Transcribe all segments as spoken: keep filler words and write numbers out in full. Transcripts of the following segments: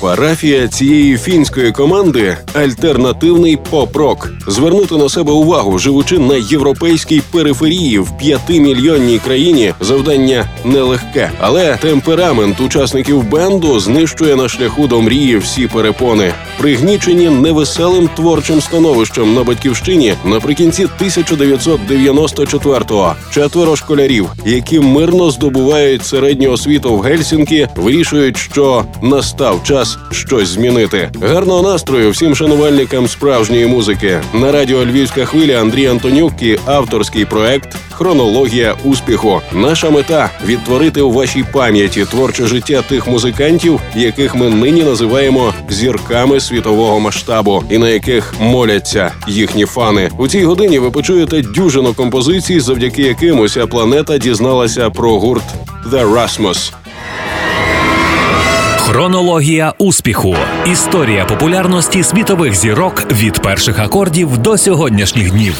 Парафія цієї фінської команди – альтернативний поп-рок. Звернути на себе увагу, живучи на європейській периферії в п'ятимільйонній країні, завдання нелегке. Але темперамент учасників бенду знищує на шляху до мрії всі перепони. Пригнічені невеселим творчим становищем на батьківщині наприкінці тисяча дев'ятсот дев'яносто четвертого четверо школярів, які мирно здобувають середню освіту в Гельсінкі, вирішують, що настав час щось змінити. Гарного настрою всім шанувальникам справжньої музики. На радіо «Львівська хвиля» Андрій Антонюк і авторський проект «Хронологія успіху». Наша мета – відтворити у вашій пам'яті творче життя тих музикантів, яких ми нині називаємо зірками світового масштабу і на яких моляться їхні фани. У цій годині ви почуєте дюжину композицій, завдяки яким уся планета дізналася про гурт «The Rasmus». Хронологія успіху. Історія популярності світових зірок від перших акордів до сьогоднішніх днів.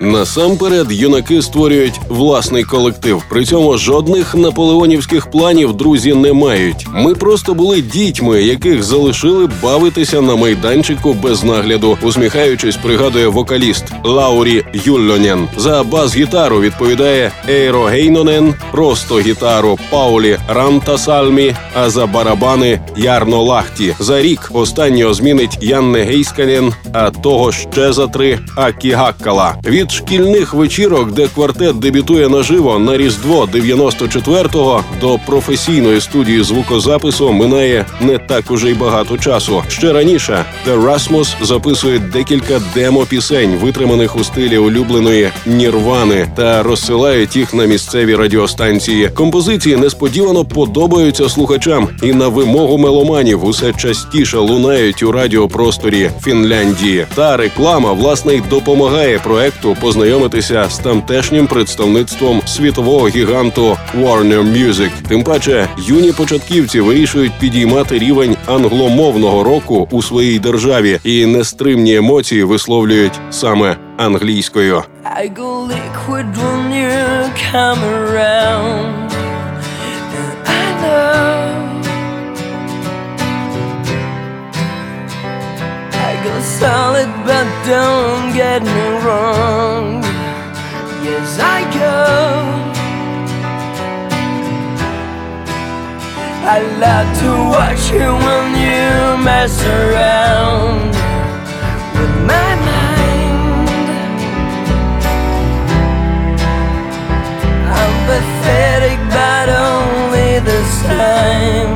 Насамперед, юнаки створюють власний колектив. При цьому жодних наполеонівських планів друзі не мають. Ми просто були дітьми, яких залишили бавитися на майданчику без нагляду, усміхаючись, пригадує вокаліст Лаурі Юльонен. За бас-гітару відповідає Ееро Гейнонен, просто гітару Паулі Рантасальмі, а за барабани Ярно Лахті. За рік останнього змінить Янне Гейсканін, а того ще за три Акі Гаккала. Від Від шкільних вечірок, де квартет дебютує наживо на Різдво дев'яносто четвертого, до професійної студії звукозапису минає не так уже й багато часу. Ще раніше The Rasmus записує декілька демо-пісень, витриманих у стилі улюбленої Нірвани, та розсилають їх на місцеві радіостанції. Композиції несподівано подобаються слухачам і на вимогу меломанів усе частіше лунають у радіопросторі Фінляндії. Та реклама, власне, й допомагає проекту познайомитися з тамтешнім представництвом світового гіганту Warner Music. Тим паче, юні початківці вирішують підіймати рівень англомовного року у своїй державі і нестримні емоції висловлюють саме англійською. Solid, but don't get me wrong. Yes, I go. I love to watch you when you mess around with my mind. I'm pathetic, but only this time.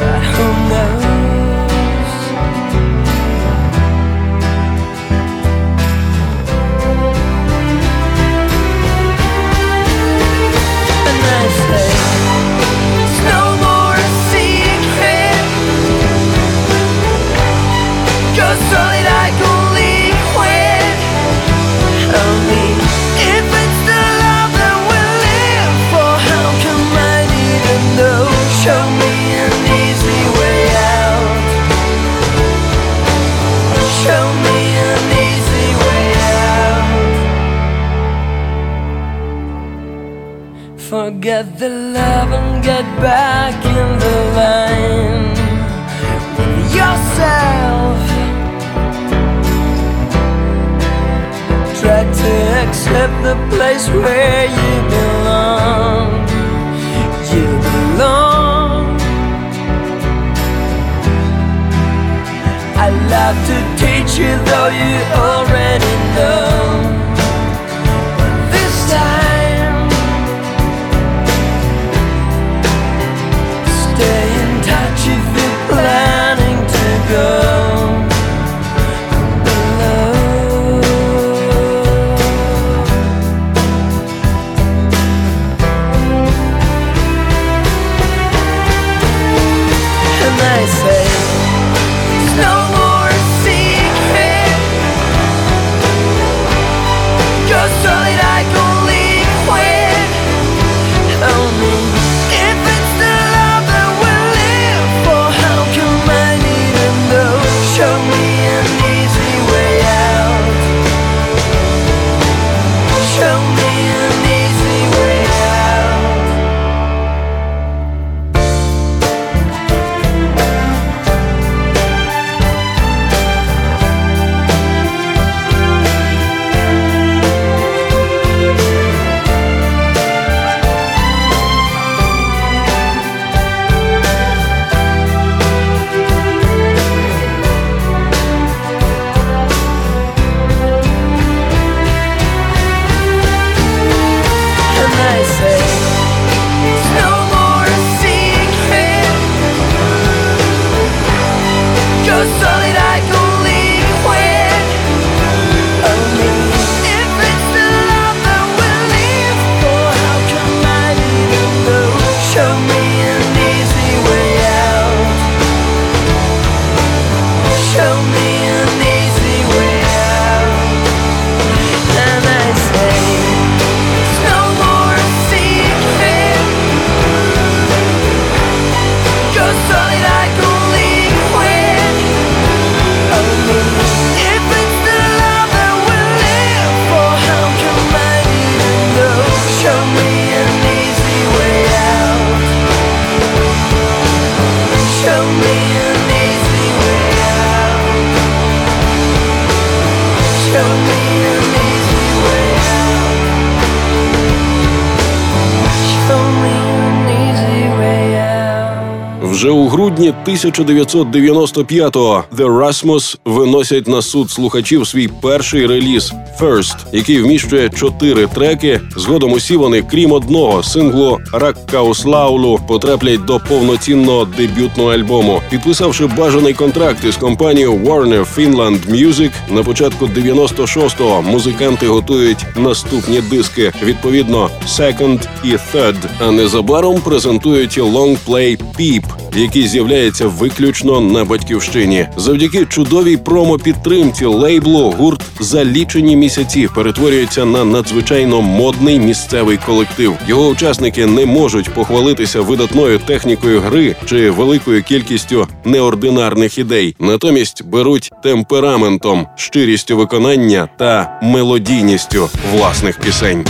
But who knows? Forget the love and get back in the line with yourself. Try to accept the place where you belong. You belong. I love to teach you though you already know. I say у грудні тисяча дев'ятсот дев'яносто п'ятого The Rasmus виносять на суд слухачів свій перший реліз «First», який вміщує чотири треки. Згодом усі вони, крім одного, синглу «Rakkauslaulu», потраплять до повноцінного дебютного альбому. Підписавши бажаний контракт із компанією Warner Finland Music, на початку дев'яносто шостого музиканти готують наступні диски, відповідно «Second» і «Third», а незабаром презентують лонгплей «Peep», який з'являється виключно на Батьківщині. Завдяки чудовій промо-підтримці лейблу гурт за лічені місяці перетворюється на надзвичайно модний місцевий колектив. Його учасники не можуть похвалитися видатною технікою гри чи великою кількістю неординарних ідей. Натомість беруть темпераментом, щирістю виконання та мелодійністю власних пісень.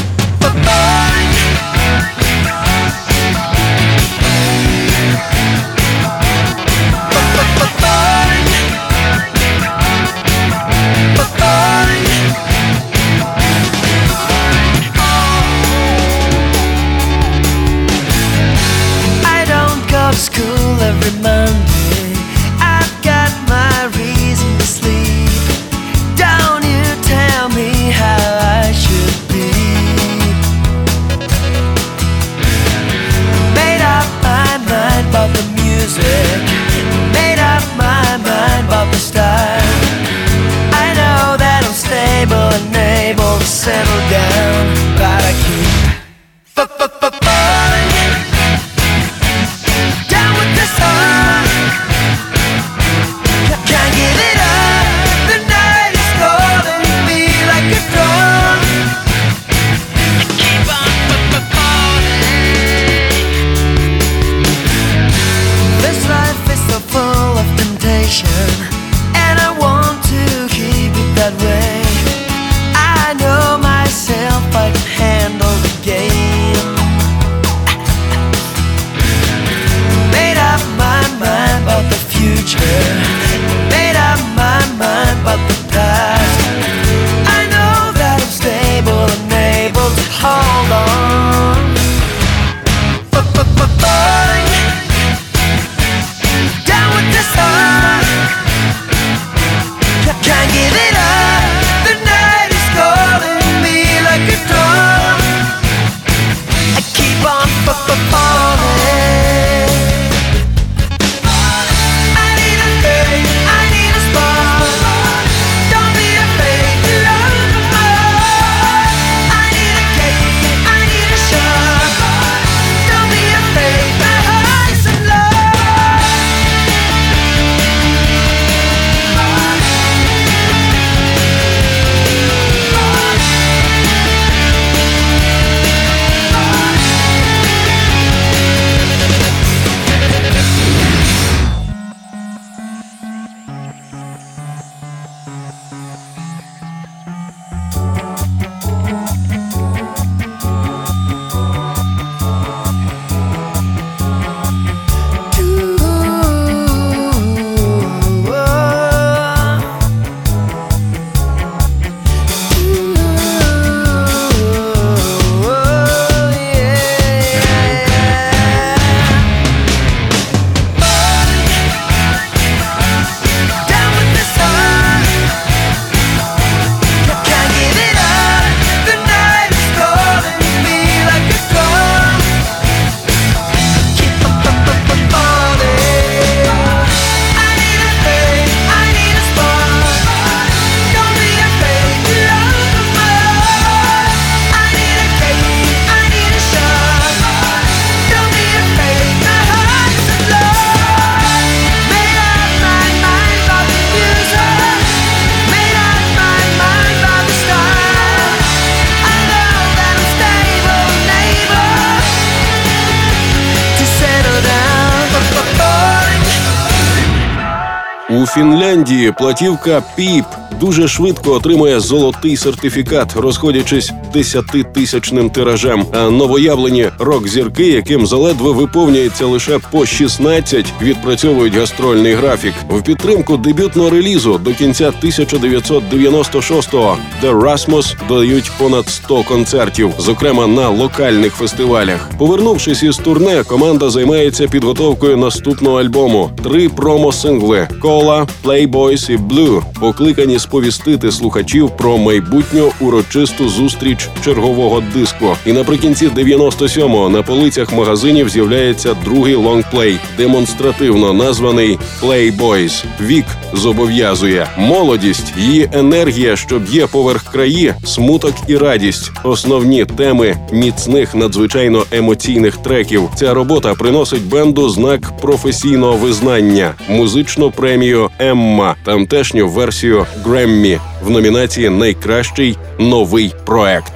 У Фінляндії платівка «Піп» дуже швидко отримує золотий сертифікат, розходячись десятитисячним тиражем, а новоявлені рок-зірки, яким заледве виповнюється лише по шістнадцять, відпрацьовують гастрольний графік. В підтримку дебютного релізу до кінця тисяча дев'ятсот дев'яносто шостого «The Rasmus» дають понад сто концертів, зокрема на локальних фестивалях. Повернувшись із турне, команда займається підготовкою наступного альбому. Три промо-сингли «Кола», «Playboys» і «Blue» покликані сповістити слухачів про майбутню урочисту зустріч чергового диску. І наприкінці дев'яносто сьомого на полицях магазинів з'являється другий лонгплей, демонстративно названий «Playboys». Вік зобов'язує. Молодість, її енергія, що б'є поверх краї, смуток і радість – основні теми міцних, надзвичайно емоційних треків. Ця робота приносить бенду знак професійного визнання, музичну премію «Емма», тамтешню версію «Греммі» в номінації «Найкращий новий проект».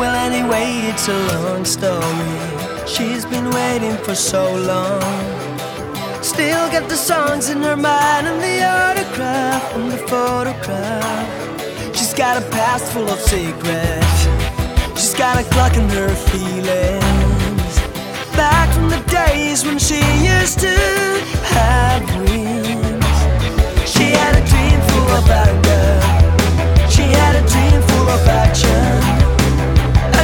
Well, anyway, it's a long story. She's been waiting for so long. Still got the songs in her mind and the autograph and the photograph. She's got a past full of secrets. She's got a clock in her feelings. Back from the days when she used to have dreams. She had a dream full of anger. She had a dream full of action.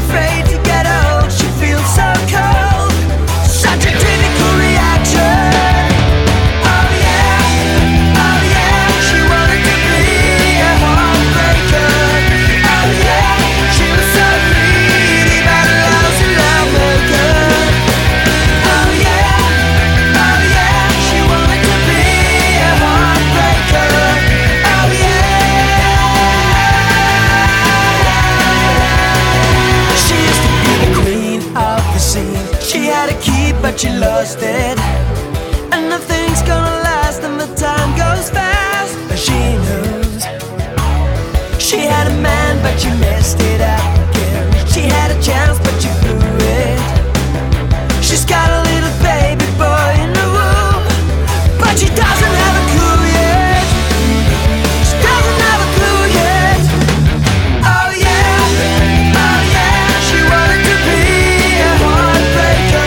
Afraid to get old, she feels so cold. Such a typical reaction. But you lost it. And nothing's gonna last. And the time goes fast. But she knows. She had a man but she messed it up again. She had a chance but she blew it. She's got a little baby boy in the womb, but she doesn't have a clue yet. She doesn't have a clue yet. Oh yeah, oh yeah. She wanted to be a heartbreaker.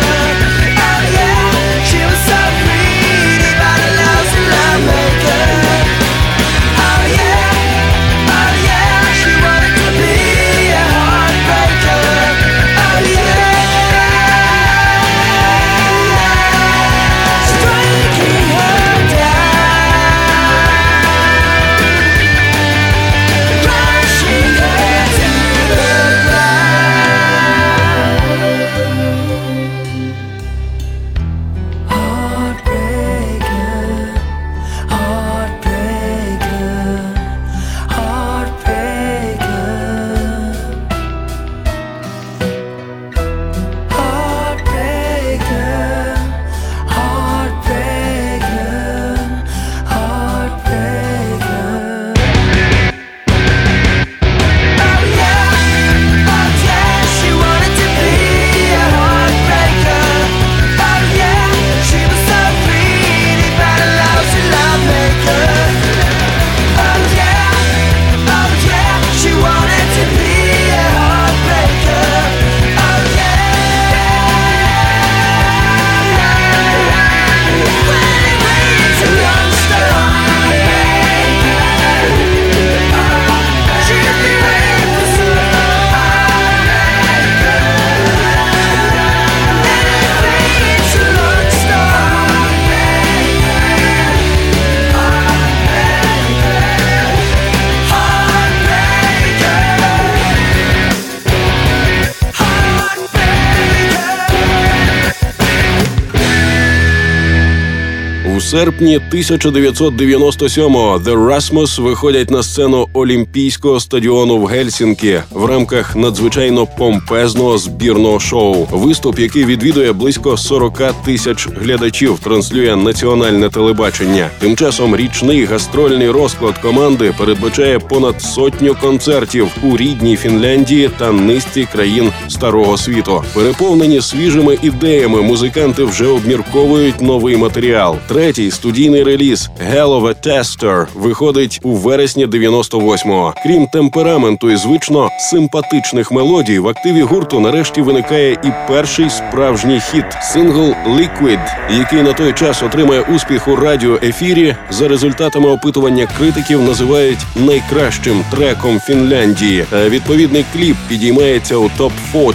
В серпні тисяча дев'ятсот дев'яносто сьомого «The Rasmus» виходять на сцену Олімпійського стадіону в Гельсінкі в рамках надзвичайно помпезного збірного шоу. Виступ, який відвідує близько сорок тисяч глядачів, транслює національне телебачення. Тим часом річний гастрольний розклад команди передбачає понад сотню концертів у рідній Фінляндії та низці країн Старого Світу. Переповнені свіжими ідеями, музиканти вже обмірковують новий матеріал. Третій версії студійний реліз «Hell of a Tester» виходить у вересні дев'яносто восьмого. Крім темпераменту і, звично, симпатичних мелодій, в активі гурту нарешті виникає і перший справжній хіт – сингл «Liquid», який на той час отримає успіх у радіоефірі, за результатами опитування критиків називають найкращим треком Фінляндії. Відповідний кліп підіймається у топ сорок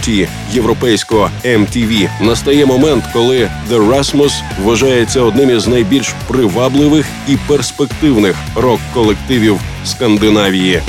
європейського Ем Ті Ві. Настає момент, коли «The Rasmus» вважається одним із найбільш привабливих і перспективних рок-колективів Скандинавії.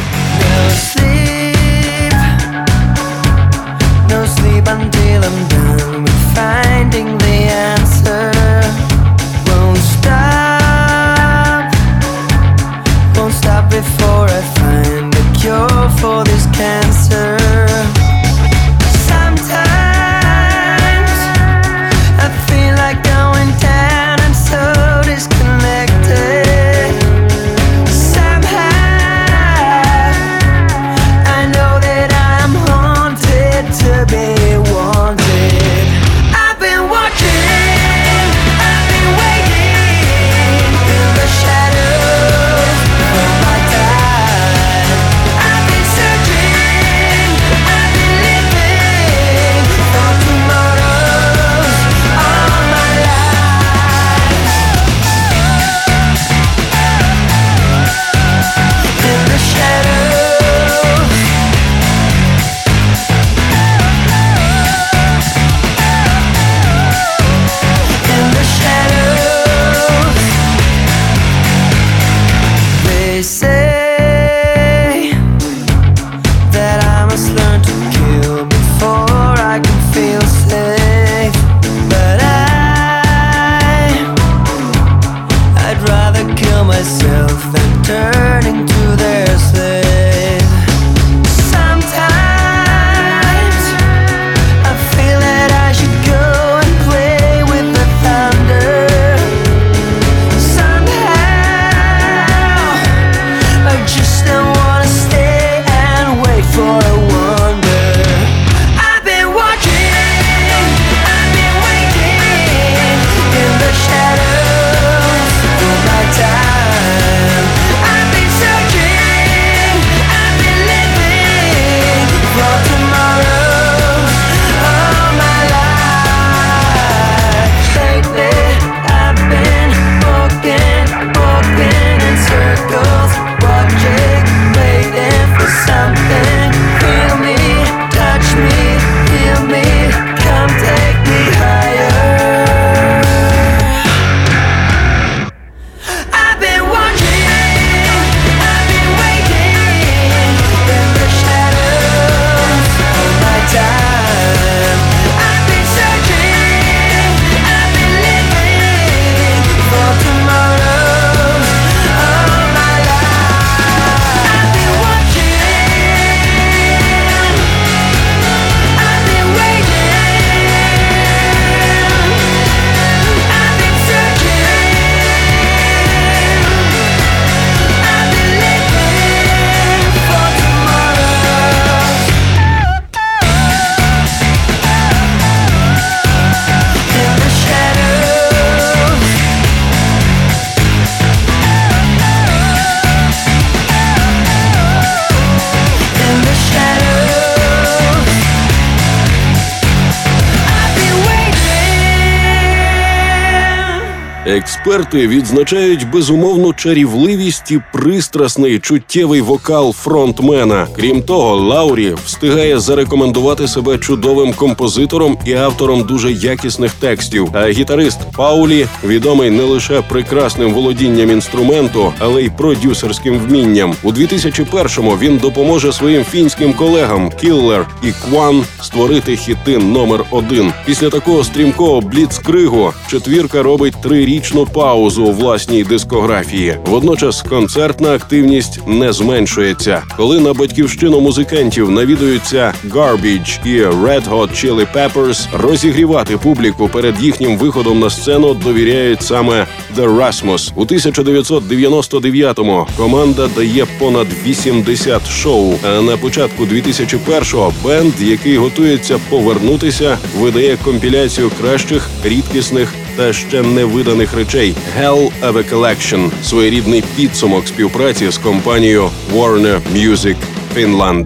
Експерти відзначають безумовну чарівливість і пристрасний чуттєвий вокал фронтмена. Крім того, Лаурі встигає зарекомендувати себе чудовим композитором і автором дуже якісних текстів. А гітарист Паулі відомий не лише прекрасним володінням інструменту, але й продюсерським вмінням. У дві тисячі першому він допоможе своїм фінським колегам Кіллер і Кван створити хіти номер один. Після такого стрімкого бліцкригу четвірка робить трирічну паузу у власній дискографії. Водночас концертна активність не зменшується. Коли на батьківщину музикантів навідуються Garbage і Red Hot Chili Peppers, розігрівати публіку перед їхнім виходом на сцену довіряють саме The Rasmus. У тисяча дев'ятсот дев'яносто дев'ятому команда дає понад вісімдесят шоу, а на початку дві тисячі першого бенд, який готується повернутися, видає компіляцію кращих рідкісних та ще не виданих речей Hell of a Collection – своєрідний підсумок співпраці з компанією Warner Music Finland.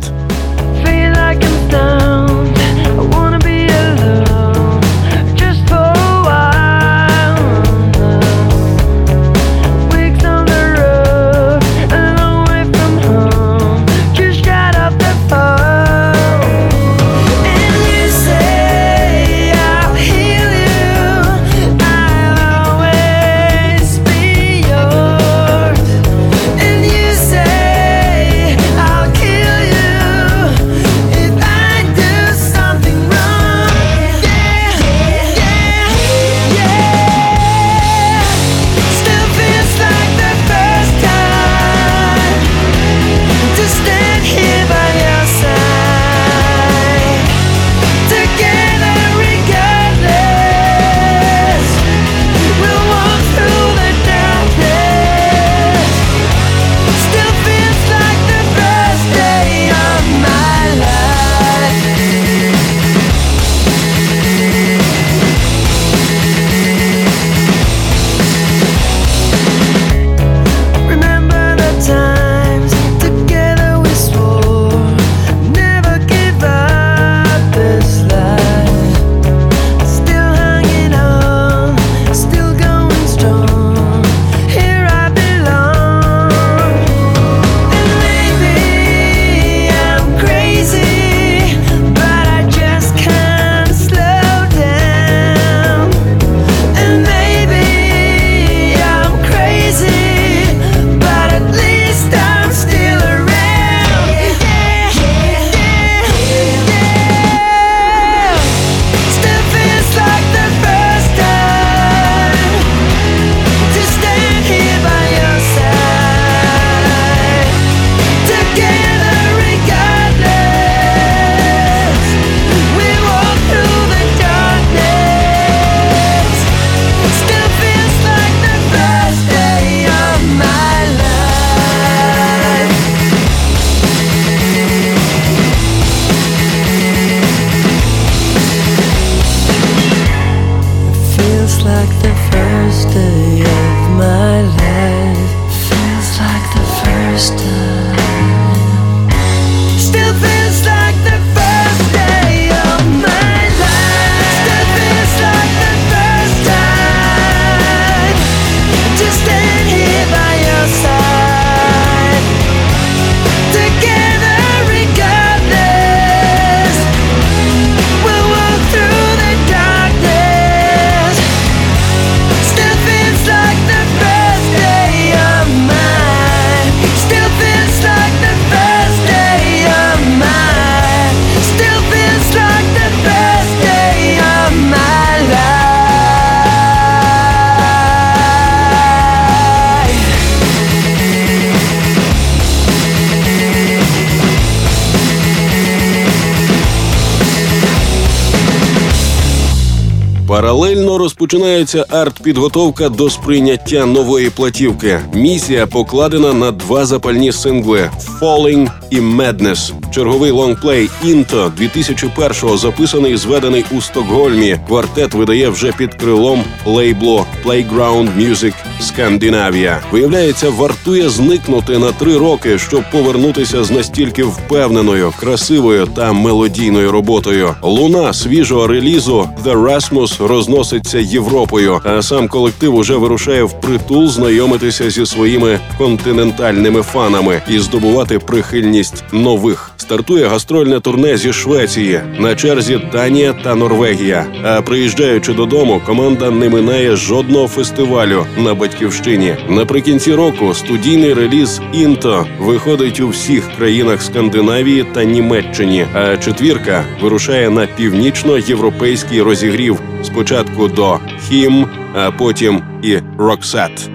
Паралельно розпочинається арт-підготовка до сприйняття нової платівки. Місія покладена на два запальні сингли «Falling» і «Madness». Черговий лонгплей «Інто» дві тисячі першого записаний і зведений у Стокгольмі. Квартет видає вже під крилом лейблу «Playground Music Scandinavia». Виявляється, вартує зникнути на три роки, щоб повернутися з настільки впевненою, красивою та мелодійною роботою. Луна свіжого релізу «The Rasmus» розноситься Європою, а сам колектив уже вирушає впритул знайомитися зі своїми континентальними фанами і здобувати прихильність нових. Стартує гастрольне турне зі Швеції, на черзі Данія та Норвегія. А приїжджаючи додому, команда не минає жодного фестивалю на батьківщині. Наприкінці року студійний реліз «Інто» виходить у всіх країнах Скандинавії та Німеччині, а четвірка вирушає на північно-європейський розігрів спочатку до Хім, а потім і Роксет.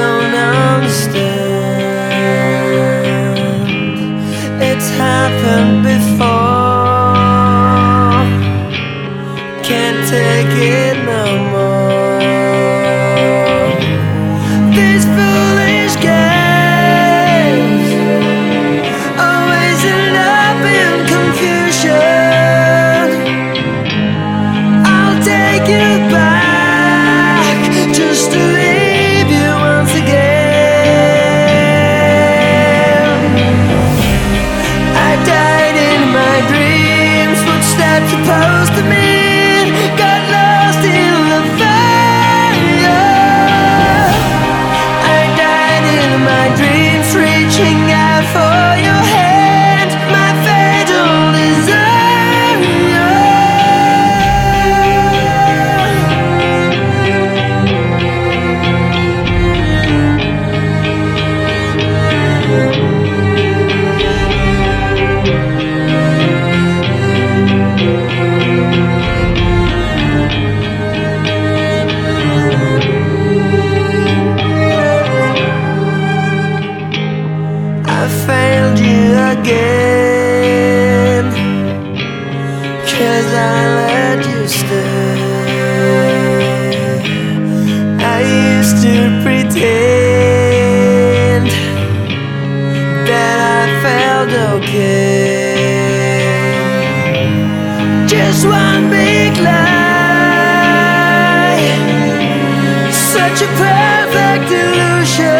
Don't understand. It's happened before. Can't take it no more. These foolish games, always end up in confusion. such a perfect illusion.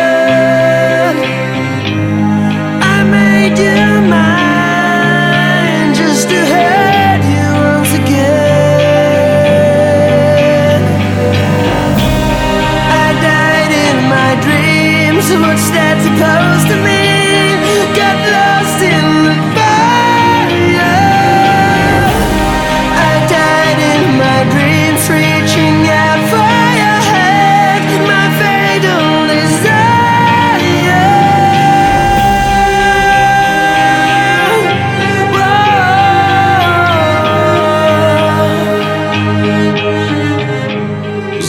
I made you mine just to hurt you once again. I died in my dreams. What's that supposed to mean? Got lost in the fire. I died in my dreams, reaching out for your hand, my fatal desire.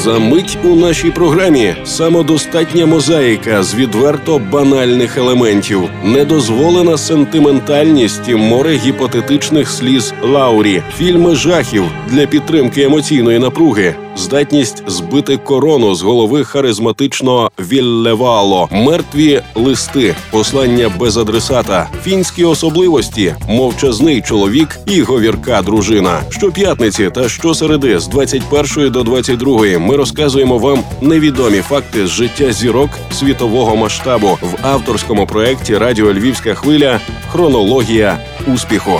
За мить у нашій програмі самодостатня мозаїка з відверто банальних елементів, недозволена сентиментальність і море гіпотетичних сліз Лаурі, фільми жахів для підтримки емоційної напруги, здатність збити корону з голови харизматичного Віллевало, мертві листи, послання без адресата, фінські особливості, мовчазний чоловік і говірка дружина. Щоп'ятниці та щосереди з двадцять першої до двадцять другої ми розказуємо вам невідомі факти з життя зірок світового масштабу в авторському проєкті «Радіо Львівська хвиля. Хронологія успіху».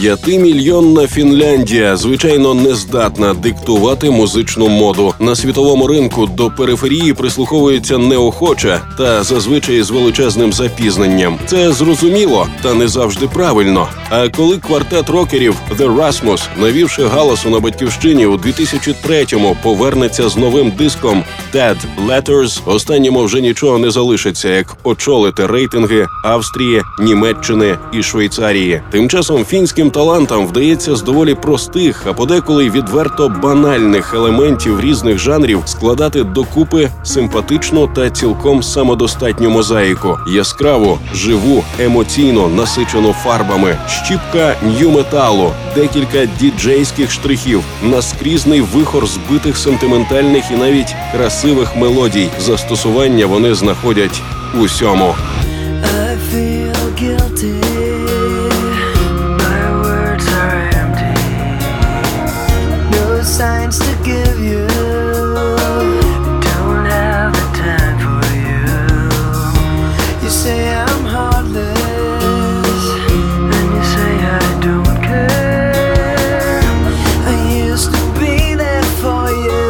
П'ятимільйонна Фінляндія, звичайно, не здатна диктувати музичну моду. На світовому ринку до периферії прислуховується неохоче та зазвичай з величезним запізненням. Це зрозуміло, та не завжди правильно. А коли квартет рокерів The Rasmus, навівши галасу на батьківщині у дві тисячі третьому, повернеться з новим диском Dead Letters, останньому вже нічого не залишиться, як очолити рейтинги Австрії, Німеччини і Швейцарії. Тим часом фінським талантам вдається з доволі простих, а подеколи й відверто банальних елементів різних жанрів складати докупи симпатичну та цілком самодостатню мозаїку. Яскраву, живу, емоційно насичену фарбами. Щіпка нью-металу, декілька діджейських штрихів, наскрізний вихор збитих сентиментальних і навіть красивих мелодій. Застосування вони знаходять усьому. I feel guilty. Signs to give you. Don't have the time for you. You say I'm heartless, and you say I don't care. I used to be there for you,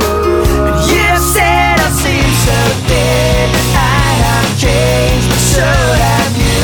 but you said I seem so thin. And I've changed, but so have you.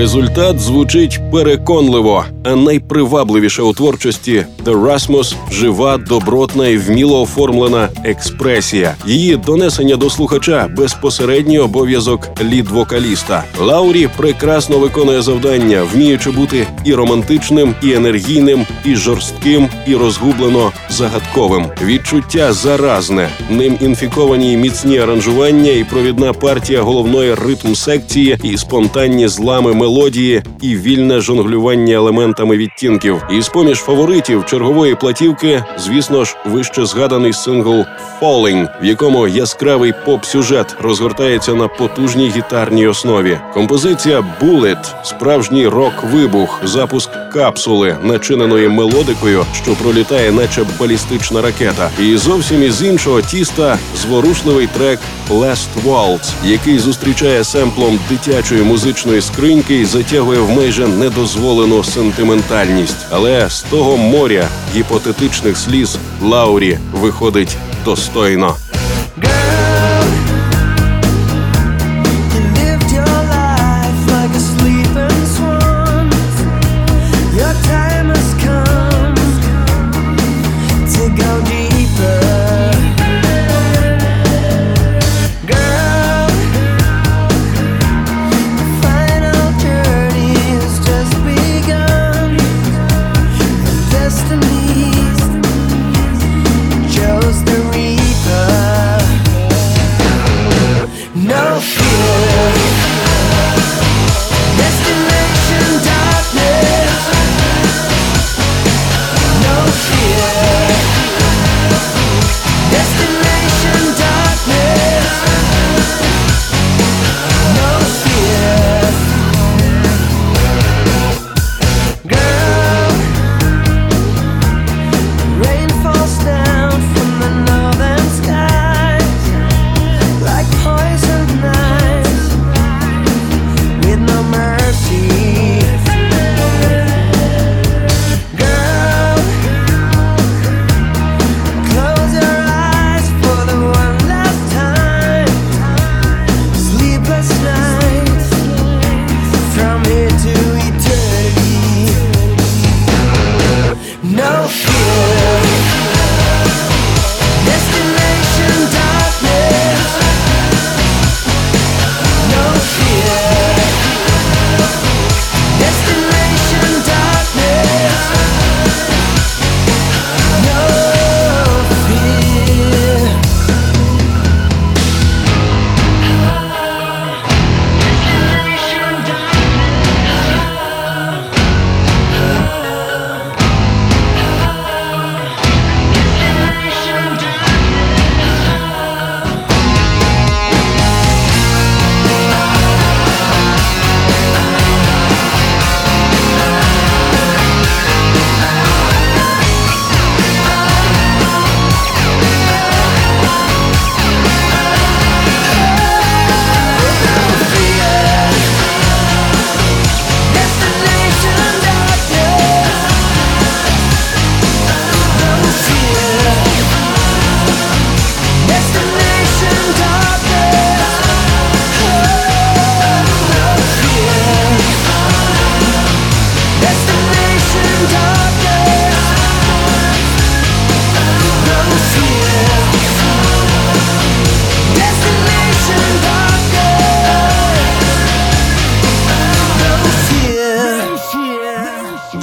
Результат звучить переконливо, а найпривабливіше у творчості «The Rasmus» – жива, добротна і вміло оформлена експресія. Її донесення до слухача – безпосередній обов'язок лід-вокаліста. Лаурі прекрасно виконує завдання, вміючи бути і романтичним, і енергійним, і жорстким, і розгублено загадковим. Відчуття заразне. Ним інфіковані міцні аранжування і провідна партія головної ритм-секції, і спонтанні злами мелодії, і вільне жонглювання елементами відтінків. Із-поміж фаворитів чергової платівки, звісно ж, вище згаданий сингл «Falling», в якому яскравий поп-сюжет розгортається на потужній гітарній основі. Композиція «Bullet» – справжній рок-вибух, запуск капсули, начиненої мелодикою, що пролітає наче балістична ракета. І зовсім із іншого тіста зворушливий трек «Last Waltz», який зустрічає семплом дитячої музичної скриньки і затягує в майже недозволену сентиментальність. Але з того моря гіпотетичних сліз Лаурі виходить достойно.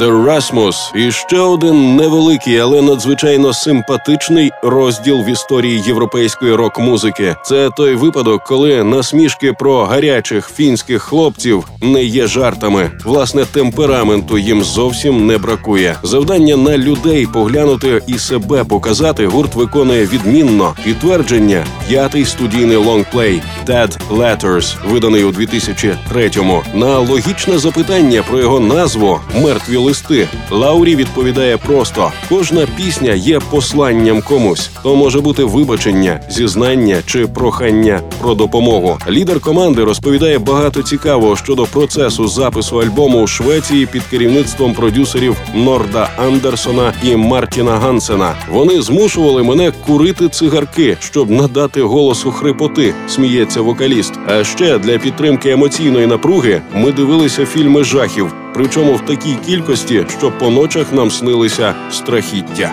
«The Rasmus» – і ще один невеликий, але надзвичайно симпатичний розділ в історії європейської рок-музики. Це той випадок, коли насмішки про гарячих фінських хлопців не є жартами. Власне, темпераменту їм зовсім не бракує. Завдання на людей поглянути і себе показати гурт виконує відмінно. Підтвердження – п'ятий студійний лонгплей «Dead Letters», виданий у дві тисячі третьому. На логічне запитання про його назву «Мертві листя» листи. Лаурі відповідає просто: кожна пісня є посланням комусь. То може бути вибачення, зізнання чи прохання про допомогу. Лідер команди розповідає багато цікавого щодо процесу запису альбому у Швеції під керівництвом продюсерів Норда Андерсона і Мартіна Гансена. Вони змушували мене курити цигарки, щоб надати голосу хрипоти, сміється вокаліст. А ще для підтримки емоційної напруги ми дивилися фільми жахів, причому в такій кількості, що по ночах нам снилися страхіття.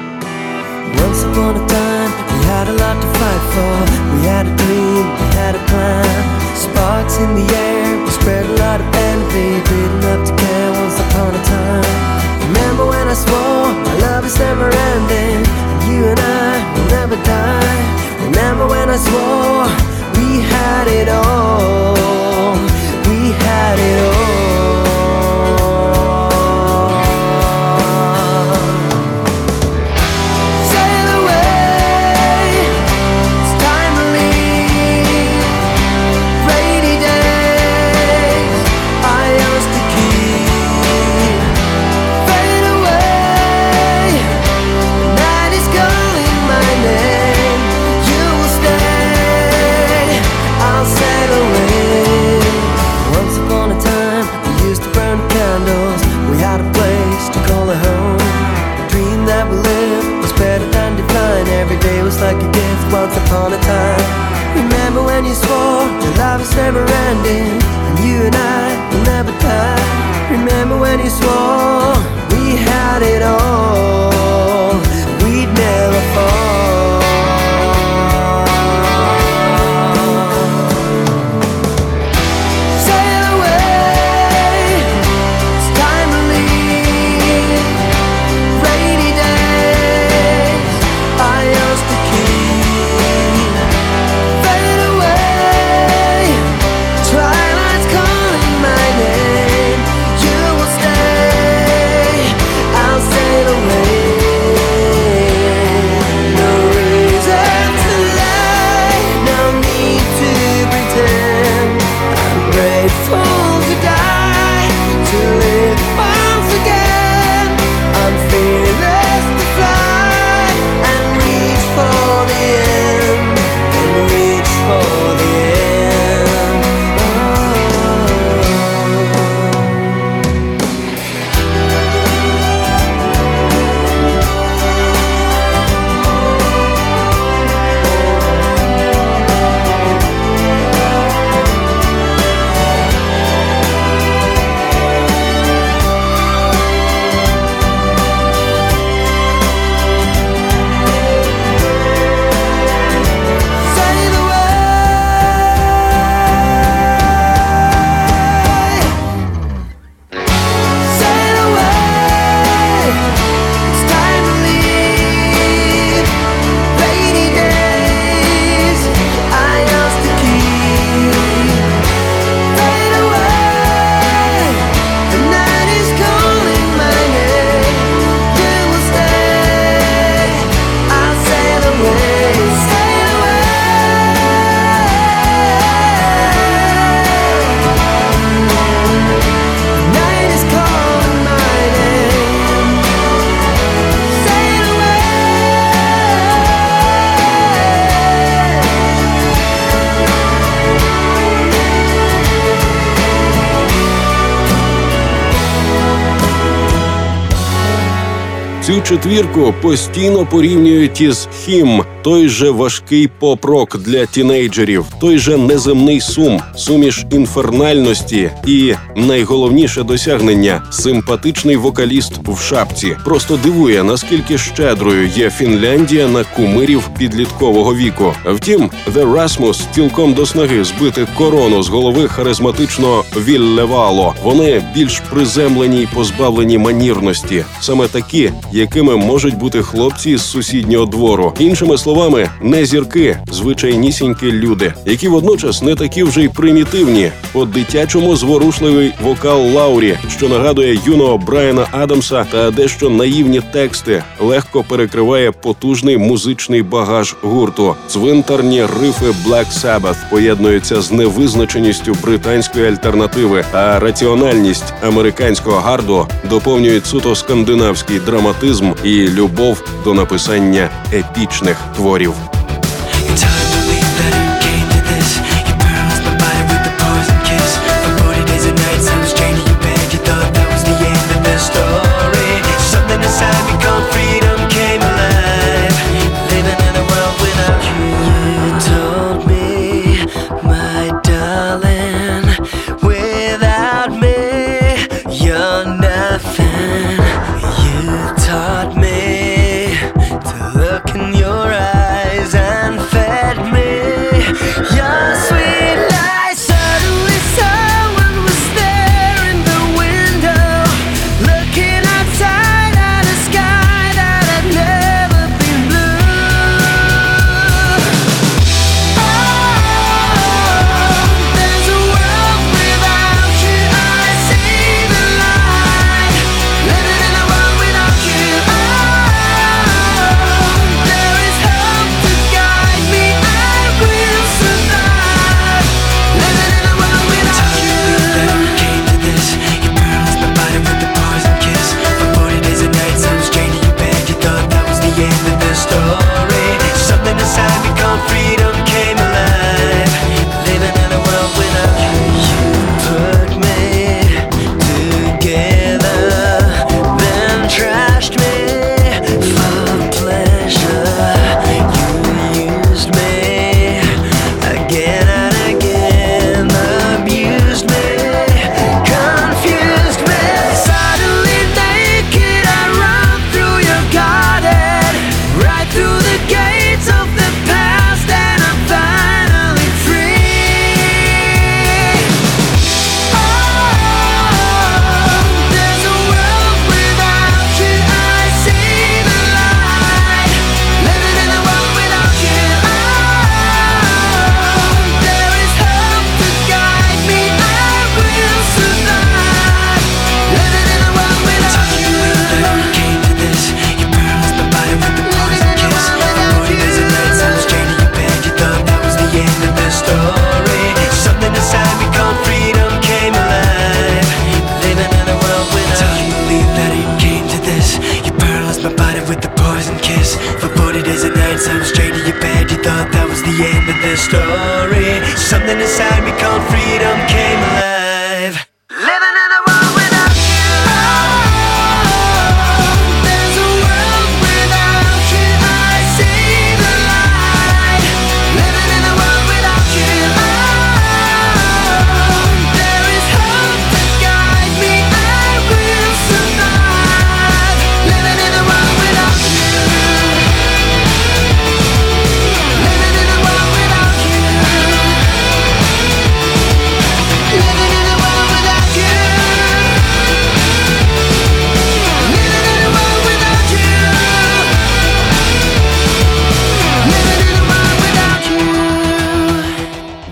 Цю четвірку постійно порівнюють із «Хім». Той же важкий поп-рок для тінейджерів, той же неземний сум, суміш інфернальності і, найголовніше досягнення, симпатичний вокаліст в шапці. Просто дивує, наскільки щедрою є Фінляндія на кумирів підліткового віку. Втім, The Rasmus цілком до снаги збити корону з голови харизматичного Віллевало. Вони більш приземлені й позбавлені манірності. Саме такі якими можуть бути хлопці із сусіднього двору. Іншими словами, не зірки, звичайнісінькі люди, які водночас не такі вже й примітивні. По-дитячому зворушливий вокал Лаурі, що нагадує юного Брайана Адамса, та дещо наївні тексти, легко перекриває потужний музичний багаж гурту. Цвинтарні рифи Black Sabbath поєднуються з невизначеністю британської альтернативи, а раціональність американського гарду доповнюють суто скандинавський драматизм і любов до написання епічних творів.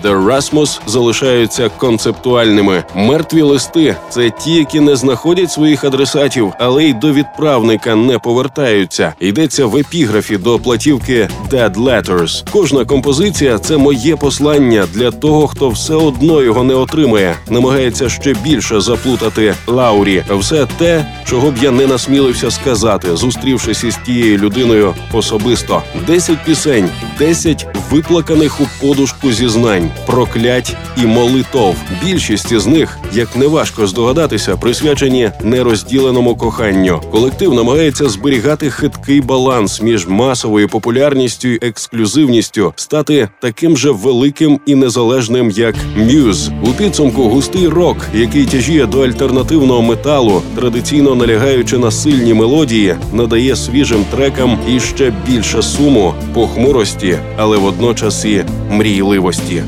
The Rasmus залишаються концептуальними. Мертві листи – це ті, які не знаходять своїх адресатів, але й до відправника не повертаються. Йдеться в епіграфі до платівки Dead Letters. Кожна композиція – це моє послання для того, хто все одно його не отримає. Намагається ще більше заплутати Лаурі. Все те, чого б я не насмілився сказати, зустрівшись із тією людиною особисто. Десять пісень, десять виплаканих у подушку зізнань, проклять і молитов. Більшість із них, як неважко здогадатися, присвячені нерозділеному коханню. Колектив намагається зберігати хиткий баланс між масовою популярністю і ексклюзивністю, стати таким же великим і незалежним, як Muse. У підсумку густий рок, який тяжіє до альтернативного металу, традиційно налягаючи на сильні мелодії, надає свіжим трекам іще більше суму, похмурості, але водночас і мрійливості.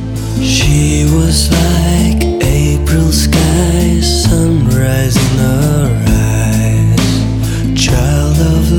She was like April skies, sunrise in her eyes, child of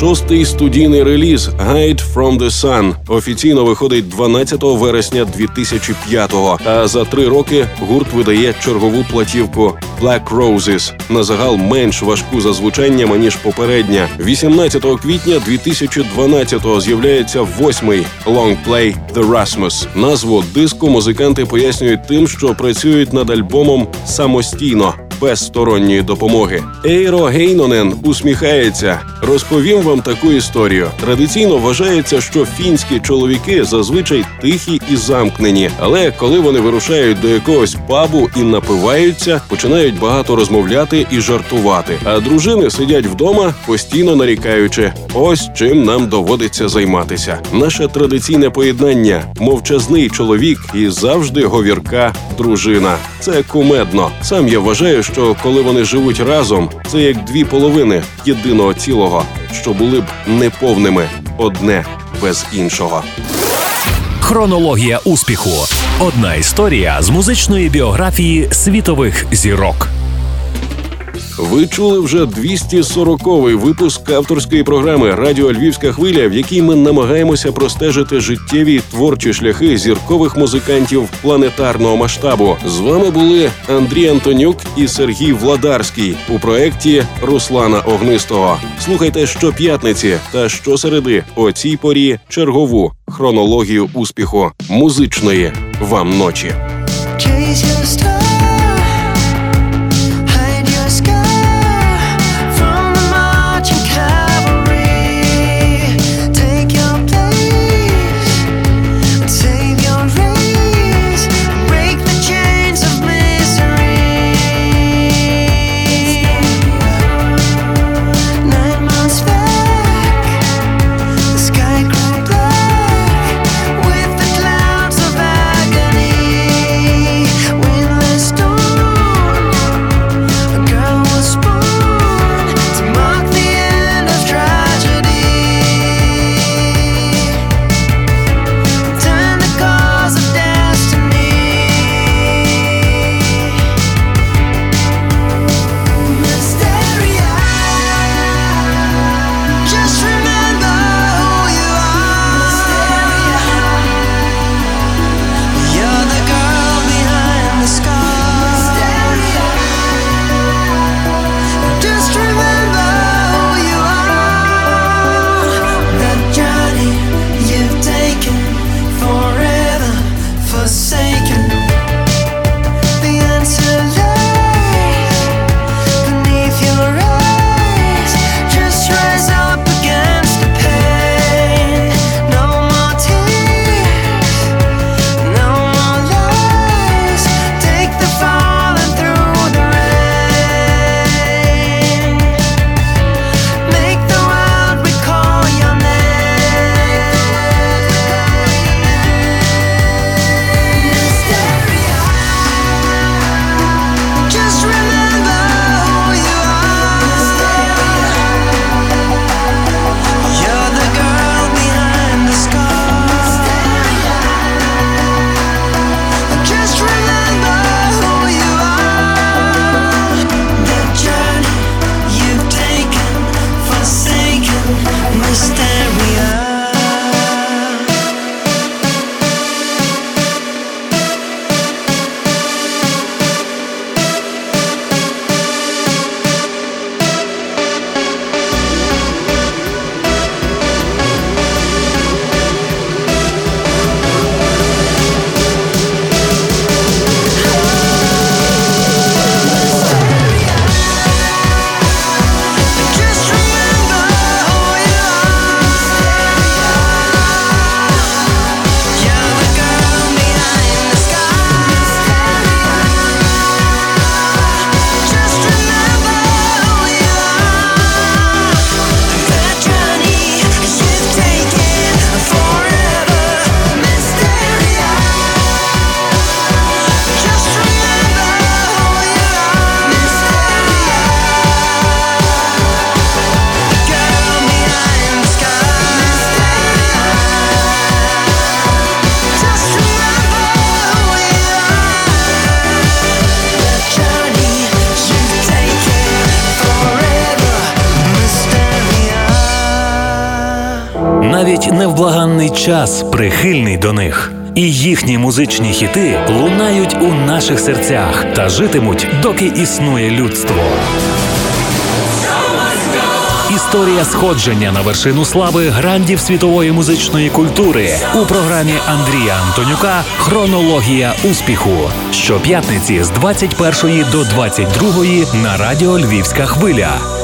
Шостий студійний реліз «Hide from the Sun» офіційно виходить дванадцятого вересня дві тисячі п'ятого, а за три роки гурт видає чергову платівку «Black Roses», на загал менш важку за звучаннями, ніж попередня. вісімнадцятого квітня дві тисячі дванадцятого з'являється восьмий лонгплей «The Rasmus». Назву диску музиканти пояснюють тим, що працюють над альбомом самостійно, без сторонньої допомоги. Ееро Гейнонен усміхається. Розповім вам таку історію. Традиційно вважається, що фінські чоловіки зазвичай тихі і замкнені. Але коли вони вирушають до якогось пабу і напиваються, починають багато розмовляти і жартувати. А дружини сидять вдома, постійно нарікаючи: «Ось чим нам доводиться займатися». Наше традиційне поєднання – мовчазний чоловік і завжди говірка дружина. Це кумедно. Сам я вважаю, що коли вони живуть разом, це як дві половини єдиного цілого, що були б неповними одне без іншого. Хронологія успіху. Одна історія з музичної біографії світових зірок. Ви чули вже двісті сороковий випуск авторської програми «Радіо Львівська хвиля», в якій ми намагаємося простежити життєві і творчі шляхи зіркових музикантів планетарного масштабу. З вами були Андрій Антонюк і Сергій Владарський у проєкті Руслана Огнистого. Слухайте щоп'ятниці та щосереди о цій порі чергову хронологію успіху. Музичної вам ночі. Hide your scar from the marching car. навіть невблаганний час прихильний до них. І їхні музичні хіти лунають у наших серцях та житимуть, доки існує людство. Історія сходження на вершину слави грандів світової музичної культури у програмі Андрія Антонюка «Хронологія успіху». Щоп'ятниці з двадцять першої до двадцять другої на радіо Львівська хвиля.